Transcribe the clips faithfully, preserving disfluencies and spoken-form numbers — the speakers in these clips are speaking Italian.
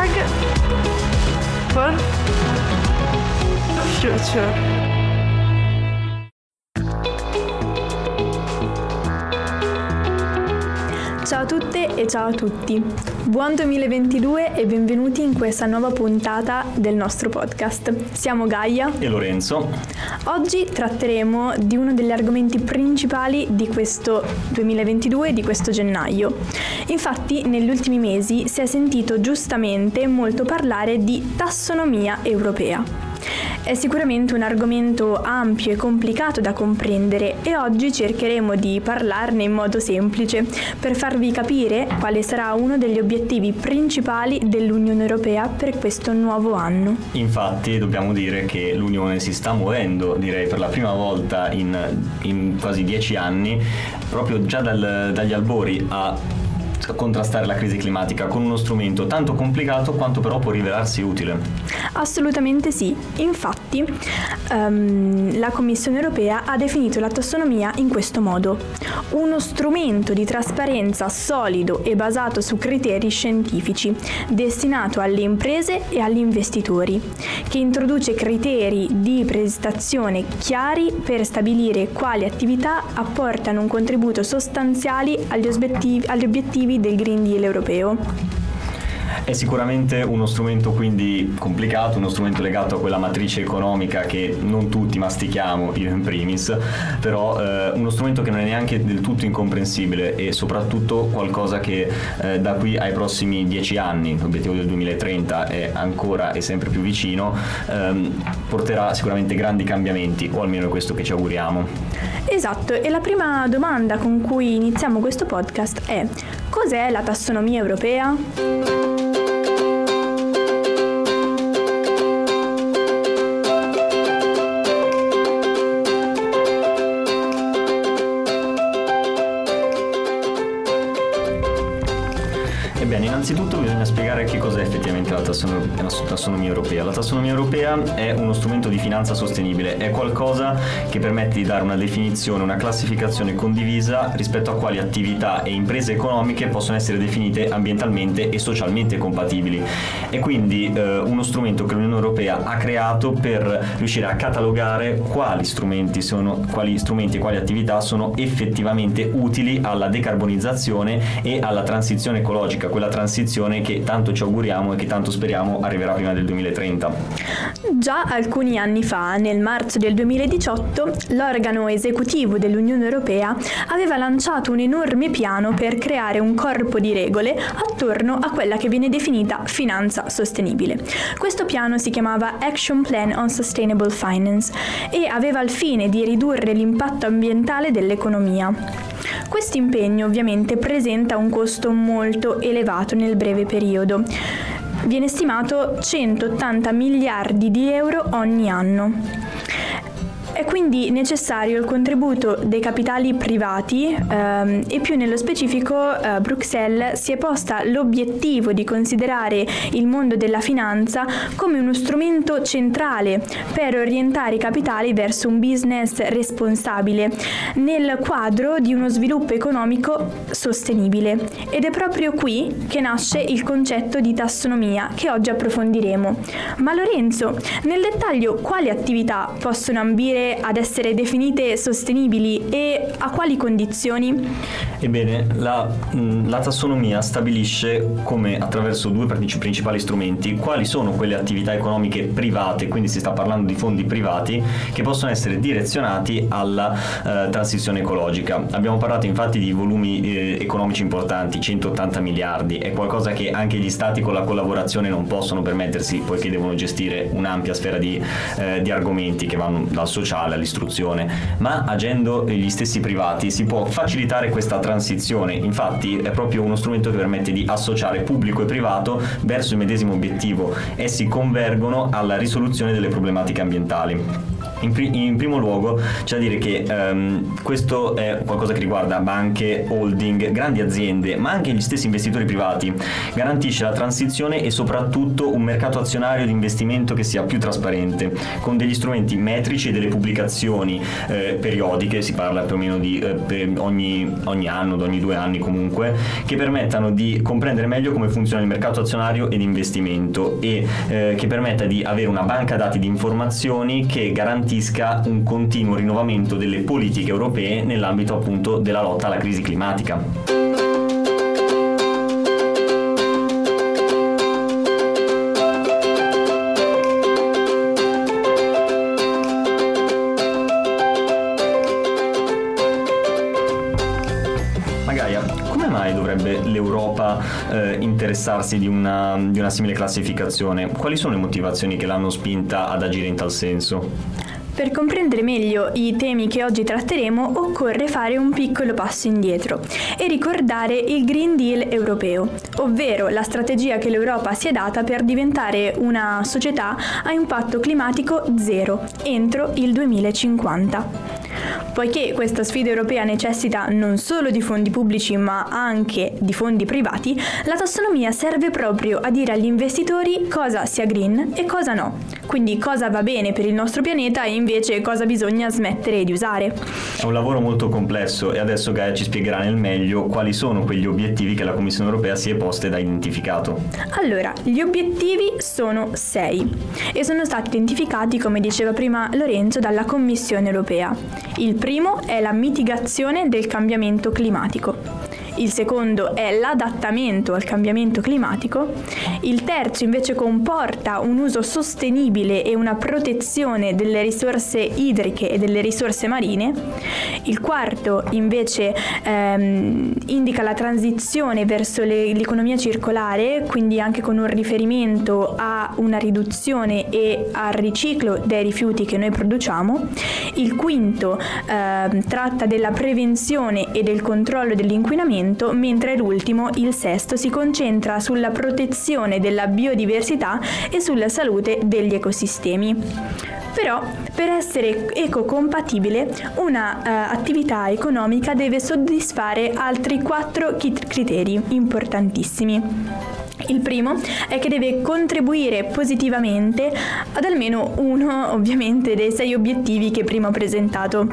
Hashtag for Future. Ciao a tutte e ciao a tutti. Buon duemilaventidue e benvenuti in questa nuova puntata del nostro podcast. Siamo Gaia e Lorenzo. Oggi tratteremo di uno degli argomenti principali di questo duemilaventidue, di questo gennaio. Infatti, negli ultimi mesi si è sentito giustamente molto parlare di tassonomia europea. È sicuramente un argomento ampio e complicato da comprendere e oggi cercheremo di parlarne in modo semplice per farvi capire quale sarà uno degli obiettivi principali dell'Unione Europea per questo nuovo anno. Infatti dobbiamo dire che l'Unione si sta muovendo, direi per la prima volta in, in quasi dieci anni, proprio già dal, dagli albori a contrastare la crisi climatica con uno strumento tanto complicato quanto però può rivelarsi utile. Assolutamente sì, infatti um, la Commissione Europea ha definito la tassonomia in questo modo: uno strumento di trasparenza solido e basato su criteri scientifici, destinato alle imprese e agli investitori, che introduce criteri di prestazione chiari per stabilire quali attività apportano un contributo sostanziale agli obiettivi, agli obiettivi del Green Deal europeo. È sicuramente uno strumento quindi complicato, uno strumento legato a quella matrice economica che non tutti mastichiamo, io in primis, però eh, uno strumento che non è neanche del tutto incomprensibile e soprattutto qualcosa che eh, da qui ai prossimi dieci anni, l'obiettivo del duemilatrenta è ancora e sempre più vicino, ehm, porterà sicuramente grandi cambiamenti, o almeno è questo che ci auguriamo. Esatto, e la prima domanda con cui iniziamo questo podcast è: cos'è la tassonomia europea? Innanzitutto bisogna spiegare che cos'è effettivamente la tassonomia europea. La tassonomia europea è uno strumento di finanza sostenibile, è qualcosa che permette di dare una definizione, una classificazione condivisa rispetto a quali attività e imprese economiche possono essere definite ambientalmente e socialmente compatibili. È quindi eh, uno strumento che l'Unione Europea ha creato per riuscire a catalogare quali strumenti sono, quali strumenti e quali attività sono effettivamente utili alla decarbonizzazione e alla transizione ecologica, quella transizione che tanto ci auguriamo e che tanto speriamo arriverà prima del duemilatrenta. Già alcuni anni fa, nel marzo del duemiladiciotto, l'organo esecutivo dell'Unione Europea aveva lanciato un enorme piano per creare un corpo di regole attorno a quella che viene definita finanza sostenibile. Questo piano si chiamava Action Plan on Sustainable Finance e aveva il fine di ridurre l'impatto ambientale dell'economia. Questo impegno ovviamente presenta un costo molto elevato nel breve periodo. Viene stimato centottanta miliardi di euro ogni anno. È quindi necessario il contributo dei capitali privati ehm, e più nello specifico eh, Bruxelles si è posta l'obiettivo di considerare il mondo della finanza come uno strumento centrale per orientare i capitali verso un business responsabile nel quadro di uno sviluppo economico sostenibile, ed è proprio qui che nasce il concetto di tassonomia che oggi approfondiremo. Ma Lorenzo, nel dettaglio quali attività possono ambire ad essere definite sostenibili e a quali condizioni? Ebbene, la, la tassonomia stabilisce, come attraverso due principali strumenti, quali sono quelle attività economiche private, quindi si sta parlando di fondi privati, che possono essere direzionati alla eh, transizione ecologica. Abbiamo parlato infatti di volumi eh, economici importanti, centottanta miliardi, è qualcosa che anche gli stati con la collaborazione non possono permettersi, poiché devono gestire un'ampia sfera di, eh, di argomenti che vanno dal sociale all'istruzione, ma agendo gli stessi privati si può facilitare questa transizione. Infatti è proprio uno strumento che permette di associare pubblico e privato verso il medesimo obiettivo. Essi convergono alla risoluzione delle problematiche ambientali. In, pri- in primo luogo c'è da dire che um, questo è qualcosa che riguarda banche, holding, grandi aziende, ma anche gli stessi investitori privati. Garantisce la transizione e soprattutto un mercato azionario di investimento che sia più trasparente, con degli strumenti metrici e delle pubblicazioni eh, periodiche, si parla più o meno di eh, per ogni, ogni anno, ogni due anni comunque, che permettano di comprendere meglio come funziona il mercato azionario ed investimento e eh, che permetta di avere una banca dati di informazioni che garantisce un continuo rinnovamento delle politiche europee nell'ambito appunto della lotta alla crisi climatica. Interessarsi di una, di una simile classificazione. Quali sono le motivazioni che l'hanno spinta ad agire in tal senso? Per comprendere meglio i temi che oggi tratteremo occorre fare un piccolo passo indietro e ricordare il Green Deal europeo, ovvero la strategia che l'Europa si è data per diventare una società a impatto climatico zero entro il duemilacinquanta. Poiché questa sfida europea necessita non solo di fondi pubblici ma anche di fondi privati, la tassonomia serve proprio a dire agli investitori cosa sia green e cosa no, quindi cosa va bene per il nostro pianeta e invece cosa bisogna smettere di usare. È un lavoro molto complesso e adesso Gaia ci spiegherà nel meglio quali sono quegli obiettivi che la Commissione europea si è posta ed ha identificato. Allora, gli obiettivi sono sei e sono stati identificati, come diceva prima Lorenzo, dalla Commissione europea. Il primo è la mitigazione del cambiamento climatico. Il secondo è l'adattamento al cambiamento climatico. Il terzo invece comporta un uso sostenibile e una protezione delle risorse idriche e delle risorse marine. Il quarto invece ehm, indica la transizione verso le, l'economia circolare, quindi anche con un riferimento a una riduzione e al riciclo dei rifiuti che noi produciamo. Il quinto ehm, tratta della prevenzione e del controllo dell'inquinamento, mentre l'ultimo, il sesto, si concentra sulla protezione della biodiversità e sulla salute degli ecosistemi. Però, per essere ecocompatibile, una uh, attività economica deve soddisfare altri quattro criteri importantissimi. Il primo è che deve contribuire positivamente ad almeno uno, ovviamente, dei sei obiettivi che prima ho presentato.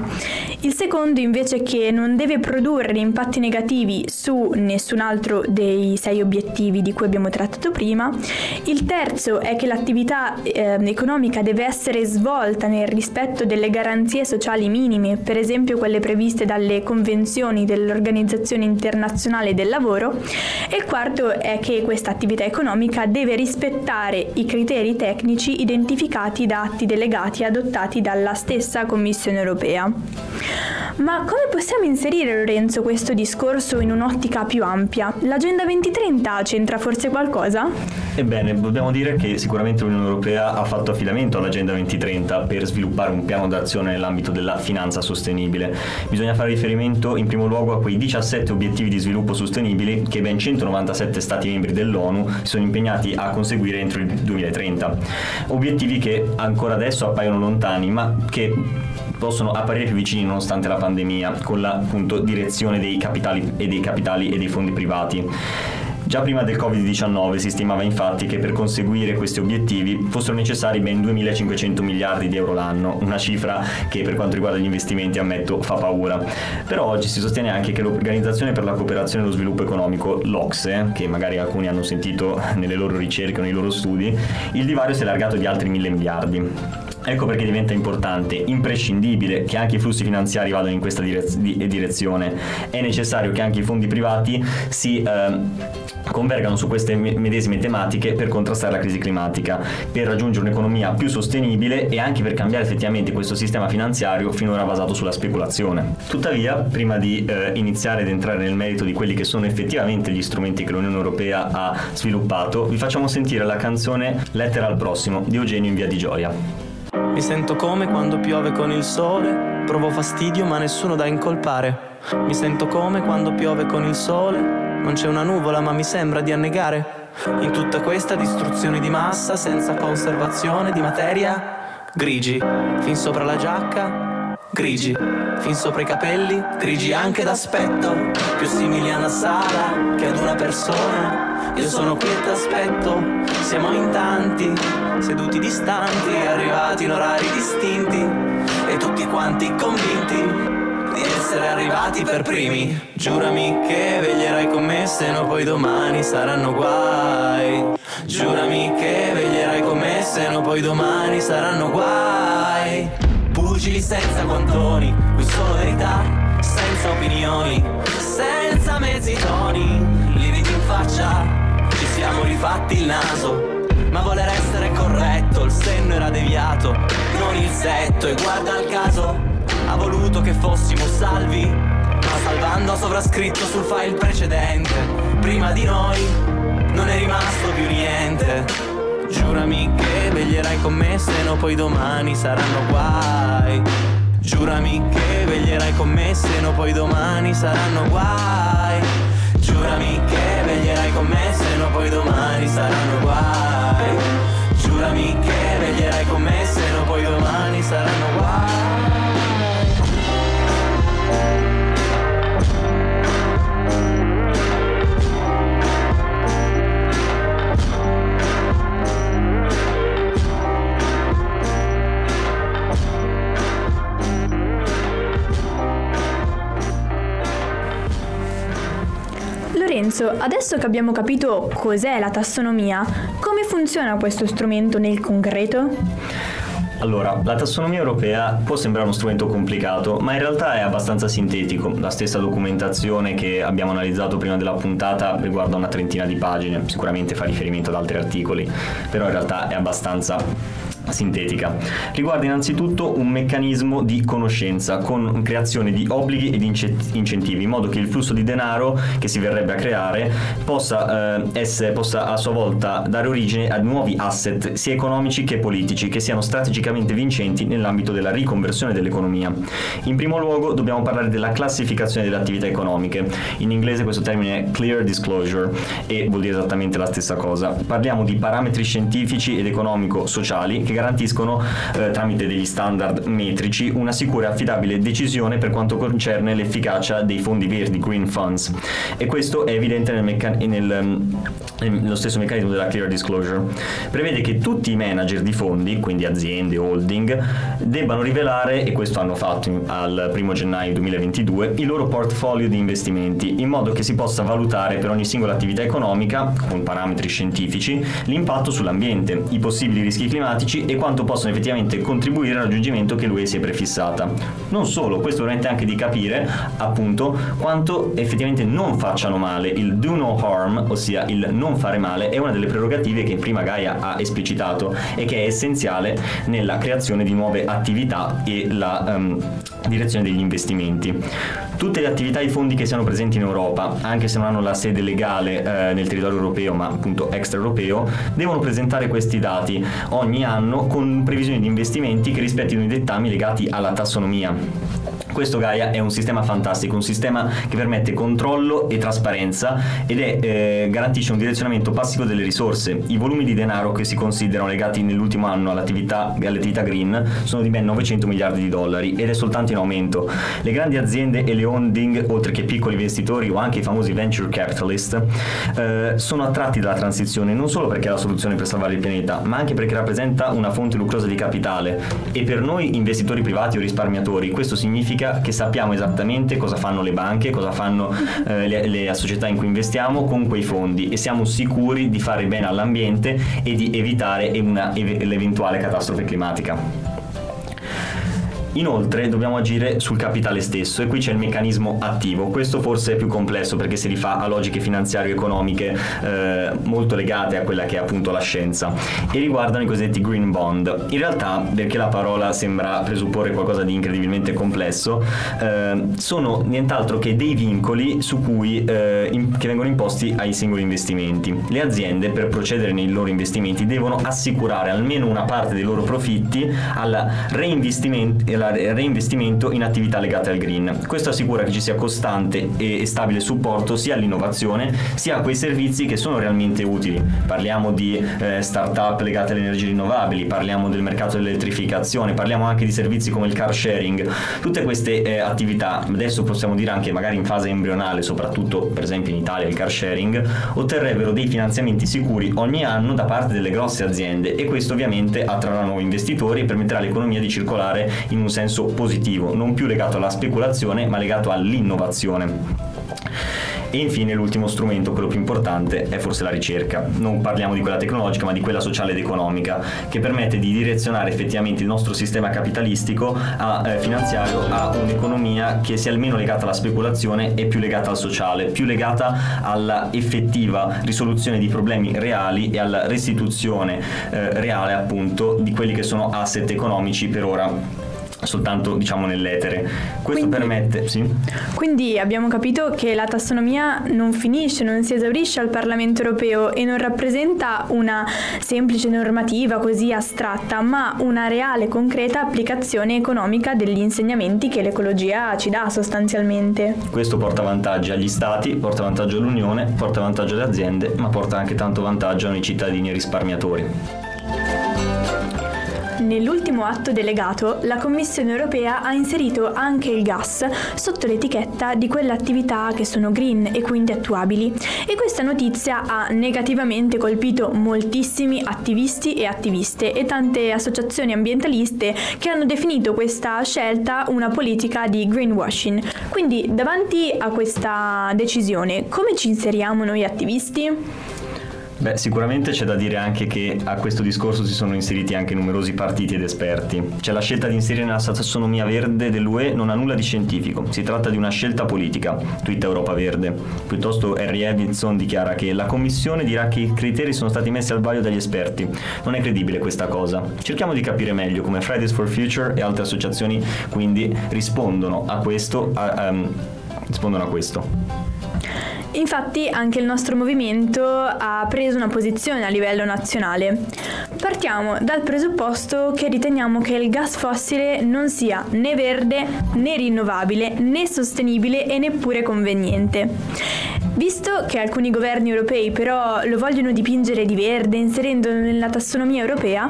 Il secondo invece è che non deve produrre impatti negativi su nessun altro dei sei obiettivi di cui abbiamo trattato prima. Il terzo è che l'attività eh, economica deve essere svolta nel rispetto delle garanzie sociali minime, per esempio quelle previste dalle convenzioni dell'Organizzazione Internazionale del Lavoro. E il quarto è che questa attività economica deve rispettare i criteri tecnici identificati da atti delegati adottati dalla stessa Commissione europea. Ma come possiamo inserire, Lorenzo, questo discorso in un'ottica più ampia? L'Agenda duemilatrenta c'entra forse qualcosa? Ebbene, dobbiamo dire che sicuramente l'Unione Europea ha fatto affidamento all'Agenda duemilatrenta per sviluppare un piano d'azione nell'ambito della finanza sostenibile. Bisogna fare riferimento in primo luogo a quei diciassette obiettivi di sviluppo sostenibile che ben centonovantasette Stati membri dell'ONU si sono impegnati a conseguire entro il duemilatrenta. Obiettivi che ancora adesso appaiono lontani, ma che possono apparire più vicini nonostante la pandemia, con la appunto direzione dei capitali e dei capitali e dei fondi privati. Già prima del covid diciannove si stimava infatti che per conseguire questi obiettivi fossero necessari ben duemilacinquecento miliardi di euro l'anno, una cifra che per quanto riguarda gli investimenti, ammetto, fa paura. Però oggi si sostiene anche che l'Organizzazione per la Cooperazione e lo Sviluppo Economico, l'OCSE, che magari alcuni hanno sentito nelle loro ricerche o nei loro studi, il divario si è allargato di altri mille miliardi. Ecco perché diventa importante, imprescindibile, che anche i flussi finanziari vadano in questa direz- di- direzione. È necessario che anche i fondi privati si eh, convergano su queste me- medesime tematiche per contrastare la crisi climatica, per raggiungere un'economia più sostenibile e anche per cambiare effettivamente questo sistema finanziario finora basato sulla speculazione. Tuttavia, prima di eh, iniziare ad entrare nel merito di quelli che sono effettivamente gli strumenti che l'Unione Europea ha sviluppato, vi facciamo sentire la canzone Lettera al prossimo di Eugenio in Via di Gioia. Mi sento come quando piove con il sole, provo fastidio ma nessuno da incolpare. Mi sento come quando piove con il sole, non c'è una nuvola ma mi sembra di annegare. In tutta questa distruzione di massa, senza conservazione di materia, grigi, fin sopra la giacca, grigi, fin sopra i capelli, grigi anche d'aspetto, più simili a una sala che ad una persona. Io sono qui e t'aspetto, siamo in tanti, seduti distanti, arrivati in orari distinti, e tutti quanti convinti di essere arrivati per primi. Giurami che veglierai con me, se no poi domani saranno guai. Giurami che veglierai con me, se no poi domani saranno guai. Pugili senza guantoni, qui solo verità, senza opinioni, senza mezzi toni, lividi in faccia, ci siamo rifatti il naso, ma voler essere corretto, il senno era deviato, non il setto, e guarda il caso ha voluto che fossimo salvi, ma salvando ha sovrascritto sul file precedente, prima di noi non è rimasto più niente. Giurami che veglierai con me, se no poi domani saranno guai. Giurami che veglierai con me, se no poi domani saranno guai. Giurami che veglierai con me, se no poi domani saranno guai. Giurami che veglierai con me, se no poi domani saranno guai. Lorenzo, adesso che abbiamo capito cos'è la tassonomia, come funziona questo strumento nel concreto? Allora, la tassonomia europea può sembrare uno strumento complicato, ma in realtà è abbastanza sintetico. La stessa documentazione che abbiamo analizzato prima della puntata riguarda una trentina di pagine, sicuramente fa riferimento ad altri articoli, però in realtà è abbastanza sintetica. Riguarda innanzitutto un meccanismo di conoscenza con creazione di obblighi ed incentivi, in modo che il flusso di denaro che si verrebbe a creare possa, eh, essere, possa a sua volta dare origine a nuovi asset sia economici che politici, che siano strategicamente vincenti nell'ambito della riconversione dell'economia. In primo luogo dobbiamo parlare della classificazione delle attività economiche. In inglese questo termine è clear disclosure e vuol dire esattamente la stessa cosa. Parliamo di parametri scientifici ed economico-sociali che garantiscono eh, tramite degli standard metrici una sicura e affidabile decisione per quanto concerne l'efficacia dei fondi verdi, green funds, e questo è evidente nel meccan- nel, nello stesso meccanismo della clear disclosure. Prevede che tutti i manager di fondi, quindi aziende, holding, debbano rivelare, e questo hanno fatto al primo gennaio duemilaventidue, il loro portfolio di investimenti, in modo che si possa valutare per ogni singola attività economica con parametri scientifici l'impatto sull'ambiente, i possibili rischi climatici e quanto possono effettivamente contribuire al raggiungimento che l'U E si è prefissata. Non solo, questo permette anche di capire appunto quanto effettivamente non facciano male. Il do no harm, ossia il non fare male, è una delle prerogative che prima Gaia ha esplicitato e che è essenziale nella creazione di nuove attività e la um, direzione degli investimenti. Tutte le attività e i fondi che siano presenti in Europa, anche se non hanno la sede legale eh, nel territorio europeo ma appunto extraeuropeo, devono presentare questi dati ogni anno con previsioni di investimenti che rispettino i dettami legati alla tassonomia. Questo, Gaia, è un sistema fantastico, un sistema che permette controllo e trasparenza ed è, eh, garantisce un direzionamento passivo delle risorse. I volumi di denaro che si considerano legati nell'ultimo anno all'attività, all'attività green sono di ben novecento miliardi di dollari ed è soltanto in aumento. Le grandi aziende e le holding, oltre che piccoli investitori o anche i famosi venture capitalist, eh, sono attratti dalla transizione non solo perché è la soluzione per salvare il pianeta, ma anche perché rappresenta una fonte lucrosa di capitale. E per noi investitori privati o risparmiatori questo significa che sappiamo esattamente cosa fanno le banche, cosa fanno eh, le, le società in cui investiamo con quei fondi, e siamo sicuri di fare bene all'ambiente e di evitare una, ev- l'eventuale catastrofe climatica. Inoltre dobbiamo agire sul capitale stesso, e qui c'è il meccanismo attivo. Questo forse è più complesso perché si rifà a logiche finanziario-economiche eh, molto legate a quella che è appunto la scienza, e riguardano i cosiddetti green bond. In realtà, perché la parola sembra presupporre qualcosa di incredibilmente complesso, eh, sono nient'altro che dei vincoli su cui, eh, in, che vengono imposti ai singoli investimenti. Le aziende, per procedere nei loro investimenti, devono assicurare almeno una parte dei loro profitti alla reinvestimento, alla particolare reinvestimento in attività legate al green. Questo assicura che ci sia costante e stabile supporto sia all'innovazione sia a quei servizi che sono realmente utili. Parliamo di eh, start-up legate alle energie rinnovabili, parliamo del mercato dell'elettrificazione, parliamo anche di servizi come il car sharing. Tutte queste eh, attività, adesso possiamo dire anche magari in fase embrionale, soprattutto per esempio in Italia il car sharing, otterrebbero dei finanziamenti sicuri ogni anno da parte delle grosse aziende, e questo ovviamente attrarrà nuovi investitori e permetterà all'economia di circolare in un senso positivo, non più legato alla speculazione ma legato all'innovazione. E infine l'ultimo strumento, quello più importante, è forse la ricerca. Non parliamo di quella tecnologica ma di quella sociale ed economica, che permette di direzionare effettivamente il nostro sistema capitalistico a, eh, finanziario a un'economia che sia almeno legata alla speculazione e più legata al sociale, più legata alla effettiva risoluzione di problemi reali e alla restituzione eh, reale appunto di quelli che sono asset economici per ora soltanto diciamo nell'etere. Questo quindi, permette sì. Quindi abbiamo capito che la tassonomia non finisce, non si esaurisce al Parlamento europeo e non rappresenta una semplice normativa così astratta, ma una reale, concreta applicazione economica degli insegnamenti che l'ecologia ci dà sostanzialmente. Questo porta vantaggi agli stati, porta vantaggio all'Unione, porta vantaggio alle aziende, ma porta anche tanto vantaggio a noi cittadini e risparmiatori. Nell'ultimo atto delegato, la Commissione europea ha inserito anche il gas sotto l'etichetta di quelle attività che sono green e quindi attuabili, e questa notizia ha negativamente colpito moltissimi attivisti e attiviste e tante associazioni ambientaliste che hanno definito questa scelta una politica di greenwashing. Quindi, davanti a questa decisione, come ci inseriamo noi attivisti? Beh, sicuramente c'è da dire anche che a questo discorso si sono inseriti anche numerosi partiti ed esperti. C'è la scelta di inserire nella tassonomia verde dell'U E non ha nulla di scientifico, si tratta di una scelta politica, twitta Europa Verde. Piuttosto Harry Evinson dichiara che la Commissione dirà che i criteri sono stati messi al vaglio dagli esperti. Non è credibile questa cosa. Cerchiamo di capire meglio come Fridays for Future e altre associazioni quindi rispondono a questo, a, um, rispondono a questo. Infatti anche il nostro movimento ha preso una posizione a livello nazionale. Partiamo dal presupposto che riteniamo che il gas fossile non sia né verde, né rinnovabile, né sostenibile e neppure conveniente. Visto che alcuni governi europei però lo vogliono dipingere di verde inserendolo nella tassonomia europea,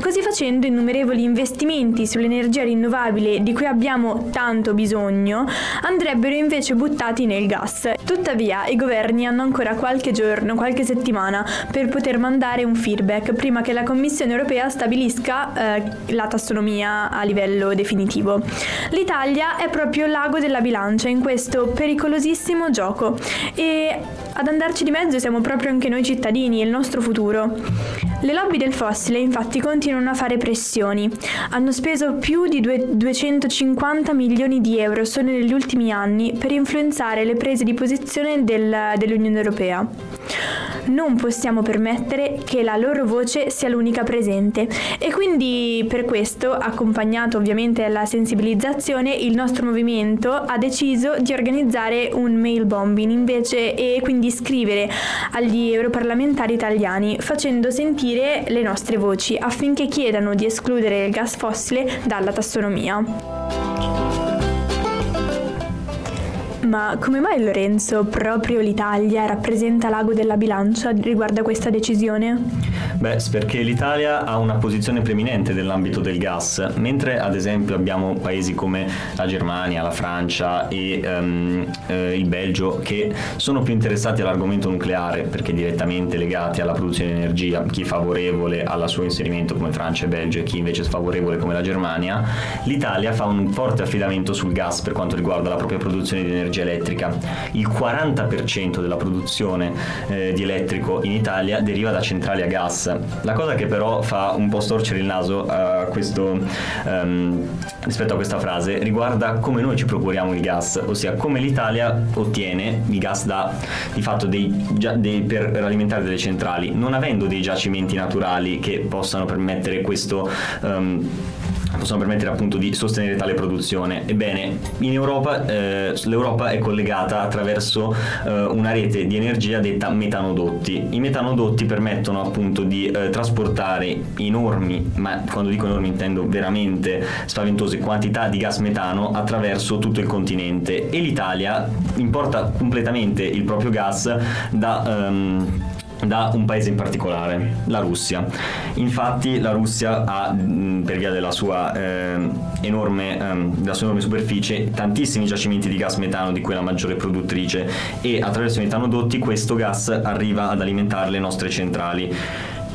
così facendo innumerevoli investimenti sull'energia rinnovabile di cui abbiamo tanto bisogno andrebbero invece buttati nel gas. Tuttavia i governi hanno ancora qualche giorno, qualche settimana per poter mandare un feedback prima che la Commissione europea stabilisca eh, la tassonomia a livello definitivo. L'Italia è proprio l'ago della bilancia in questo pericolosissimo gioco. E ad andarci di mezzo siamo proprio anche noi cittadini e il nostro futuro. Le lobby del fossile infatti continuano a fare pressioni. Hanno speso più di duecentocinquanta milioni di euro solo negli ultimi anni per influenzare le prese di posizione del, dell'Unione Europea. Non possiamo permettere che la loro voce sia l'unica presente e quindi per questo, accompagnato ovviamente alla sensibilizzazione, il nostro movimento ha deciso di organizzare un mail bombing invece e quindi scrivere agli europarlamentari italiani facendo sentire le nostre voci affinché chiedano di escludere il gas fossile dalla tassonomia. Ma come mai, Lorenzo, proprio l'Italia rappresenta l'ago della bilancia riguardo a questa decisione? Beh, perché l'Italia ha una posizione preminente nell'ambito del gas, mentre ad esempio abbiamo paesi come la Germania, la Francia e um, eh, il Belgio che sono più interessati all'argomento nucleare perché direttamente legati alla produzione di energia, chi è favorevole al suo inserimento come Francia e Belgio e chi invece è sfavorevole come la Germania. L'Italia fa un forte affidamento sul gas per quanto riguarda la propria produzione di energia elettrica. Il quaranta per cento della produzione eh, di elettrico in Italia deriva da centrali a gas. La cosa che però fa un po' storcere il naso a questo, um, rispetto a questa frase riguarda come noi ci procuriamo il gas, ossia come l'Italia ottiene il gas da, di fatto dei, dei, per alimentare delle centrali, non avendo dei giacimenti naturali che possano permettere questo... Um, possono permettere appunto di sostenere tale produzione. Ebbene, in Europa eh, l'Europa è collegata attraverso eh, una rete di energia detta metanodotti. I metanodotti permettono appunto di eh, trasportare enormi, ma quando dico enormi intendo veramente spaventose clamorose quantità di gas metano attraverso tutto il continente, e l'Italia importa completamente il proprio gas da... Um, da un paese in particolare, la Russia. Infatti la Russia ha, per via della sua eh, enorme eh, della sua enorme superficie, tantissimi giacimenti di gas metano, di cui è la maggiore produttrice, e attraverso i metanodotti questo gas arriva ad alimentare le nostre centrali.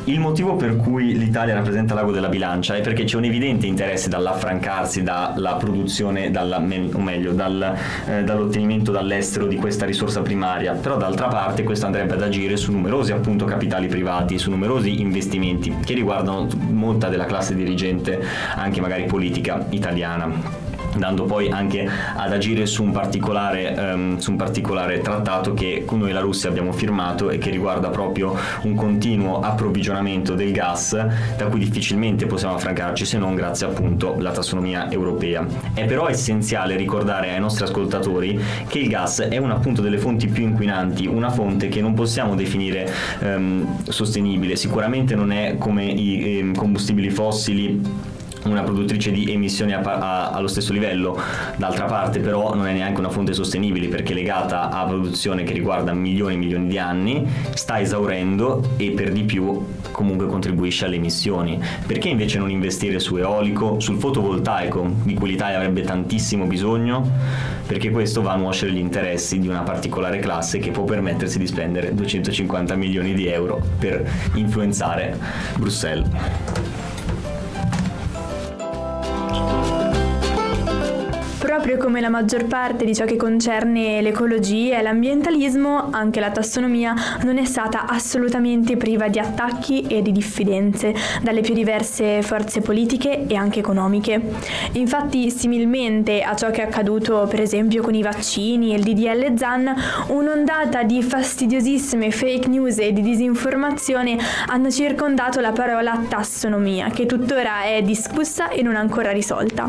Il motivo per cui l'Italia rappresenta l'ago della bilancia è perché c'è un evidente interesse dall'affrancarsi dalla produzione, dalla, o meglio dal, eh, dall'ottenimento dall'estero di questa risorsa primaria, però d'altra parte questo andrebbe ad agire su numerosi appunto capitali privati, su numerosi investimenti che riguardano molta della classe dirigente, anche magari politica italiana, andando poi anche ad agire su un particolare um, su un particolare trattato che noi e la Russia abbiamo firmato e che riguarda proprio un continuo approvvigionamento del gas, da cui difficilmente possiamo affrancarci se non grazie appunto alla tassonomia europea. È però essenziale ricordare ai nostri ascoltatori che il gas è una appunto delle fonti più inquinanti, una fonte che non possiamo definire um, sostenibile, sicuramente non è come i eh, combustibili fossili una produttrice di emissioni a, a, allo stesso livello. D'altra parte però non è neanche una fonte sostenibile, perché legata a produzione che riguarda milioni e milioni di anni, sta esaurendo e per di più comunque contribuisce alle emissioni. Perché invece non investire su eolico, sul fotovoltaico, di cui l'Italia avrebbe tantissimo bisogno? Perché questo va a nuocere gli interessi di una particolare classe che può permettersi di spendere duecentocinquanta milioni di euro per influenzare Bruxelles. Proprio come la maggior parte di ciò che concerne l'ecologia e l'ambientalismo, anche la tassonomia non è stata assolutamente priva di attacchi e di diffidenze dalle più diverse forze politiche e anche economiche. Infatti, similmente a ciò che è accaduto per esempio con i vaccini e il D D L Zan, un'ondata di fastidiosissime fake news e di disinformazione hanno circondato la parola tassonomia, che tuttora è discussa e non ancora risolta.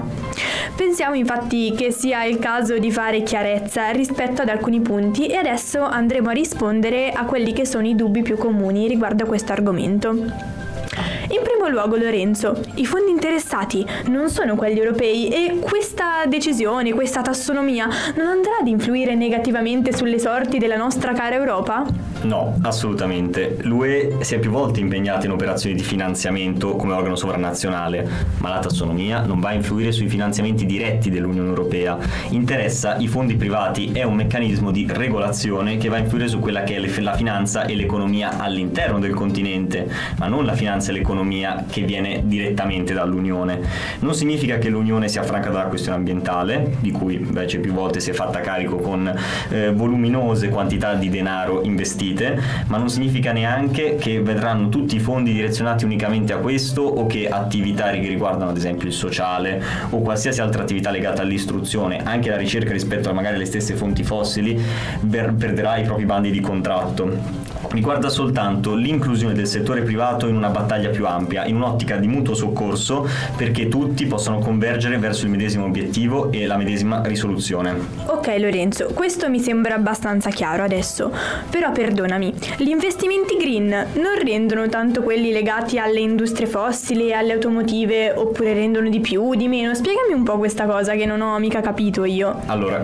Pensiamo infatti che sia il caso di fare chiarezza rispetto ad alcuni punti, e adesso andremo a rispondere a quelli che sono i dubbi più comuni riguardo a questo argomento. In primo luogo, Lorenzo, i fondi interessati non sono quelli europei e questa decisione, questa tassonomia, non andrà ad influire negativamente sulle sorti della nostra cara Europa? No, assolutamente. L'U E si è più volte impegnata in operazioni di finanziamento come organo sovranazionale, ma la tassonomia non va a influire sui finanziamenti diretti dell'Unione Europea. Interessa i fondi privati, è un meccanismo di regolazione che va a influire su quella che è la finanza e l'economia all'interno del continente, ma non la finanza e l'economia che viene direttamente dall'Unione. Non significa che l'Unione sia franca dalla questione ambientale, di cui invece più volte si è fatta carico con eh, voluminose quantità di denaro investite, ma non significa neanche che vedranno tutti i fondi direzionati unicamente a questo, o che attività che riguardano ad esempio il sociale o qualsiasi altra attività legata all'istruzione, anche la ricerca rispetto a magari alle stesse fonti fossili, per- perderà i propri bandi di contratto. Riguarda soltanto l'inclusione del settore privato in una battaglia più ampia, in un'ottica di mutuo soccorso, perché tutti possano convergere verso il medesimo obiettivo e la medesima risoluzione. Ok Lorenzo, questo mi sembra abbastanza chiaro adesso, però perdonami, gli investimenti green non rendono tanto quelli legati alle industrie fossili e alle automotive, oppure rendono di più, di meno? Spiegami un po' questa cosa che non ho mica capito io. Allora,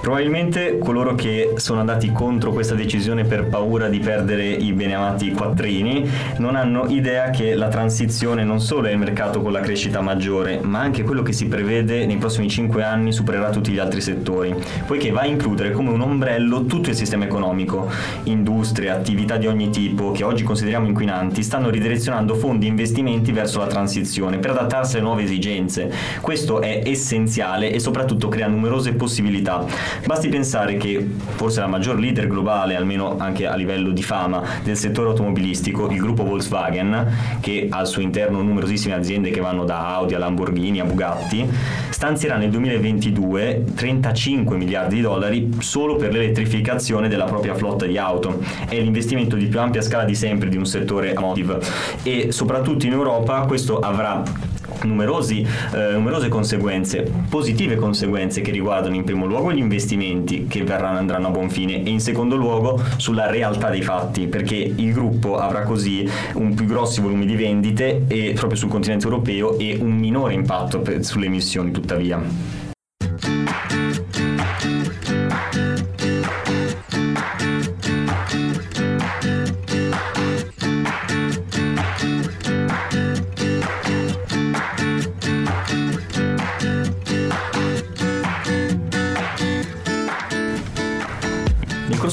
probabilmente coloro che sono andati contro questa decisione per paura di perdere i beneamati quattrini non hanno idea che la transizione non solo è il mercato con la crescita maggiore, ma anche quello che si prevede nei prossimi cinque anni supererà tutti gli altri settori, poiché va a includere come un ombrello tutto il sistema economico. Industrie, attività di ogni tipo che oggi consideriamo inquinanti stanno ridirezionando fondi e investimenti verso la transizione per adattarsi alle nuove esigenze. Questo è essenziale e soprattutto crea numerose possibilità. Basti pensare che forse la maggior leader globale, almeno anche a livello di fama, del settore automobilistico, il gruppo Volkswagen, che ha al suo interno numerosissime aziende che vanno da Audi a Lamborghini a Bugatti, stanzierà nel duemilaventidue trentacinque miliardi di dollari solo per l'elettrificazione della propria flotta di auto. È l'investimento di più ampia scala di sempre di un settore automotive, e soprattutto in Europa questo avrà numerosi, eh, numerose conseguenze, positive conseguenze, che riguardano in primo luogo gli investimenti che verranno, andranno a buon fine, e in secondo luogo sulla realtà dei fatti, perché il gruppo avrà così un più grossi volumi di vendite e, proprio sul continente europeo, e un minore impatto per, sulle emissioni, tuttavia.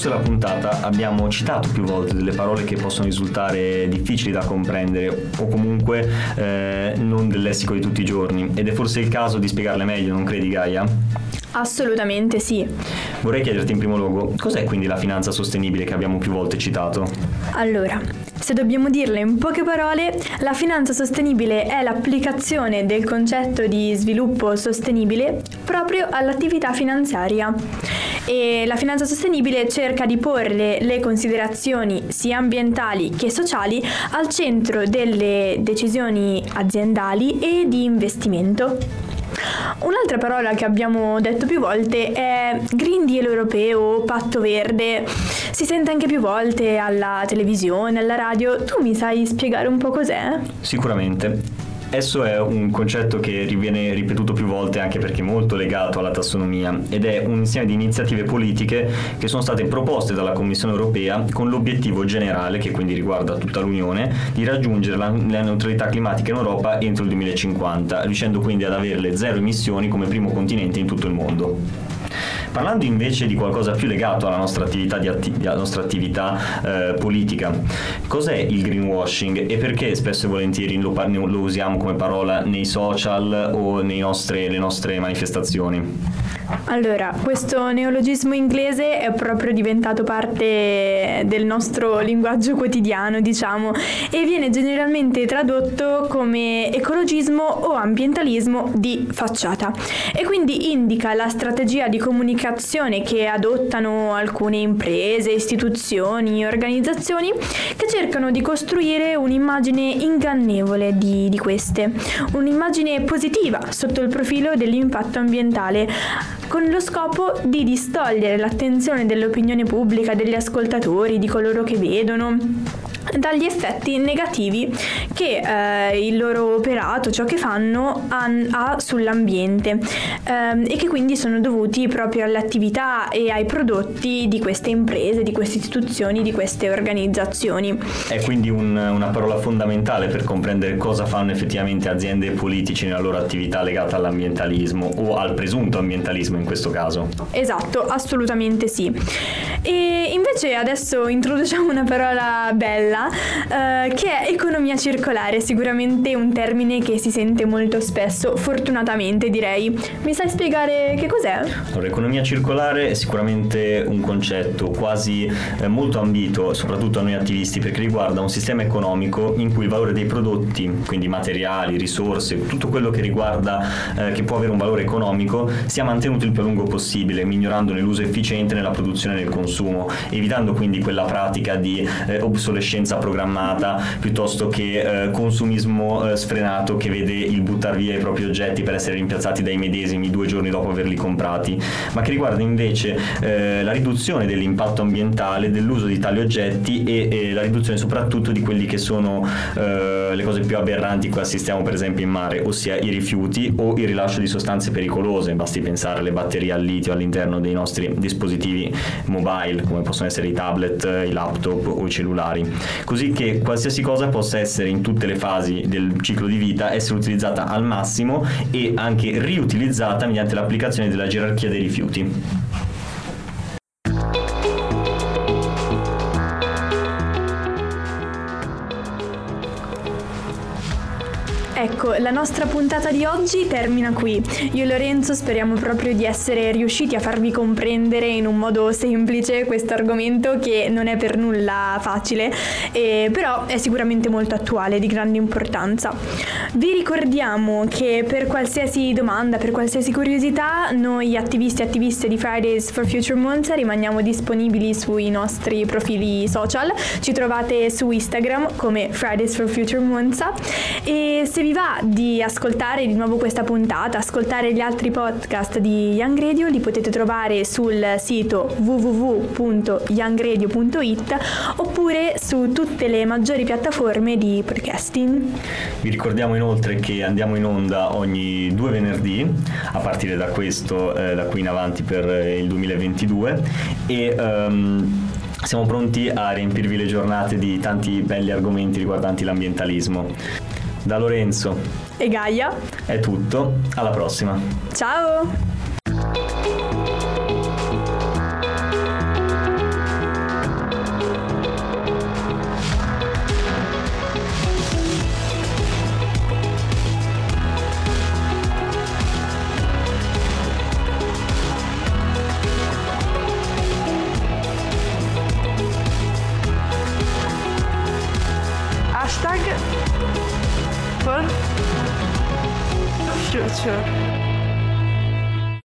Nella puntata abbiamo citato più volte delle parole che possono risultare difficili da comprendere, o comunque eh, non del lessico di tutti i giorni, ed è forse il caso di spiegarle meglio, non credi, Gaia? Assolutamente sì. Vorrei chiederti in primo luogo, cos'è quindi la finanza sostenibile che abbiamo più volte citato? Allora, se dobbiamo dirla in poche parole, la finanza sostenibile è l'applicazione del concetto di sviluppo sostenibile proprio all'attività finanziaria. E la finanza sostenibile cerca di porre le considerazioni sia ambientali che sociali al centro delle decisioni aziendali e di investimento. Un'altra parola che abbiamo detto più volte è Green Deal europeo, patto verde, si sente anche più volte alla televisione, alla radio. Tu mi sai spiegare un po' cos'è? Sicuramente. Esso è un concetto che viene ripetuto più volte, anche perché molto legato alla tassonomia, ed è un insieme di iniziative politiche che sono state proposte dalla Commissione europea con l'obiettivo generale, che quindi riguarda tutta l'Unione, di raggiungere la, la neutralità climatica in Europa entro il duemilacinquanta, riuscendo quindi ad averle zero emissioni come primo continente in tutto il mondo. Parlando invece di qualcosa più legato alla nostra attività, di atti- alla nostra attività eh, politica, cos'è il greenwashing e perché spesso e volentieri lo, par- lo usiamo come parola nei social o nei nostre, le nostre manifestazioni? Allora, questo neologismo inglese è proprio diventato parte del nostro linguaggio quotidiano, diciamo, e viene generalmente tradotto come ecologismo o ambientalismo di facciata, e quindi indica la strategia di comunicazione che adottano alcune imprese, istituzioni, organizzazioni che cercano di costruire un'immagine ingannevole di, di queste, un'immagine positiva sotto il profilo dell'impatto ambientale, con lo scopo di distogliere l'attenzione dell'opinione pubblica, degli ascoltatori, di coloro che vedono, dagli effetti negativi che eh, il loro operato, ciò che fanno, han, ha sull'ambiente ehm, e che quindi sono dovuti proprio alle attività e ai prodotti di queste imprese, di queste istituzioni, di queste organizzazioni. È quindi un, una parola fondamentale per comprendere cosa fanno effettivamente aziende e politici nella loro attività legata all'ambientalismo, o al presunto ambientalismo in questo caso. Esatto, assolutamente sì. E invece adesso introduciamo una parola bella, Uh, che è economia circolare, sicuramente un termine che si sente molto spesso, fortunatamente direi. Mi sai spiegare che cos'è? Allora, economia circolare è sicuramente un concetto quasi eh, molto ambito, soprattutto a noi attivisti, perché riguarda un sistema economico in cui il valore dei prodotti, quindi materiali, risorse, tutto quello che riguarda eh, che può avere un valore economico, sia mantenuto il più a lungo possibile, migliorandone l'uso efficiente nella produzione e nel consumo, evitando quindi quella pratica di eh, obsolescenza programmata, piuttosto che eh, consumismo eh, sfrenato, che vede il buttar via i propri oggetti per essere rimpiazzati dai medesimi due giorni dopo averli comprati, ma che riguarda invece eh, la riduzione dell'impatto ambientale dell'uso di tali oggetti e, e la riduzione soprattutto di quelli che sono eh, le cose più aberranti cui assistiamo per esempio in mare, ossia i rifiuti o il rilascio di sostanze pericolose. Basti pensare alle batterie al litio all'interno dei nostri dispositivi mobile, come possono essere i tablet, i laptop o i cellulari, così che qualsiasi cosa possa essere, in tutte le fasi del ciclo di vita, essere utilizzata al massimo e anche riutilizzata mediante l'applicazione della gerarchia dei rifiuti. Ecco, la nostra puntata di oggi termina qui. Io e Lorenzo speriamo proprio di essere riusciti a farvi comprendere in un modo semplice questo argomento, che non è per nulla facile, eh, però è sicuramente molto attuale, di grande importanza. Vi ricordiamo che per qualsiasi domanda, per qualsiasi curiosità, noi attivisti e attiviste di Fridays for Future Monza rimaniamo disponibili sui nostri profili social. Ci trovate su Instagram come Fridays for Future Monza, e se vi va di ascoltare di nuovo questa puntata, ascoltare gli altri podcast di Young Radio, li potete trovare sul sito w w w punto young radio punto i t oppure su tutte le maggiori piattaforme di podcasting. Vi ricordiamo inoltre che andiamo in onda ogni due venerdì, a partire da questo, eh, da qui in avanti per il duemilaventidue, e um, siamo pronti a riempirvi le giornate di tanti belli argomenti riguardanti l'ambientalismo. Da Lorenzo e Gaia è tutto, alla prossima. Ciao! Hashtag for future.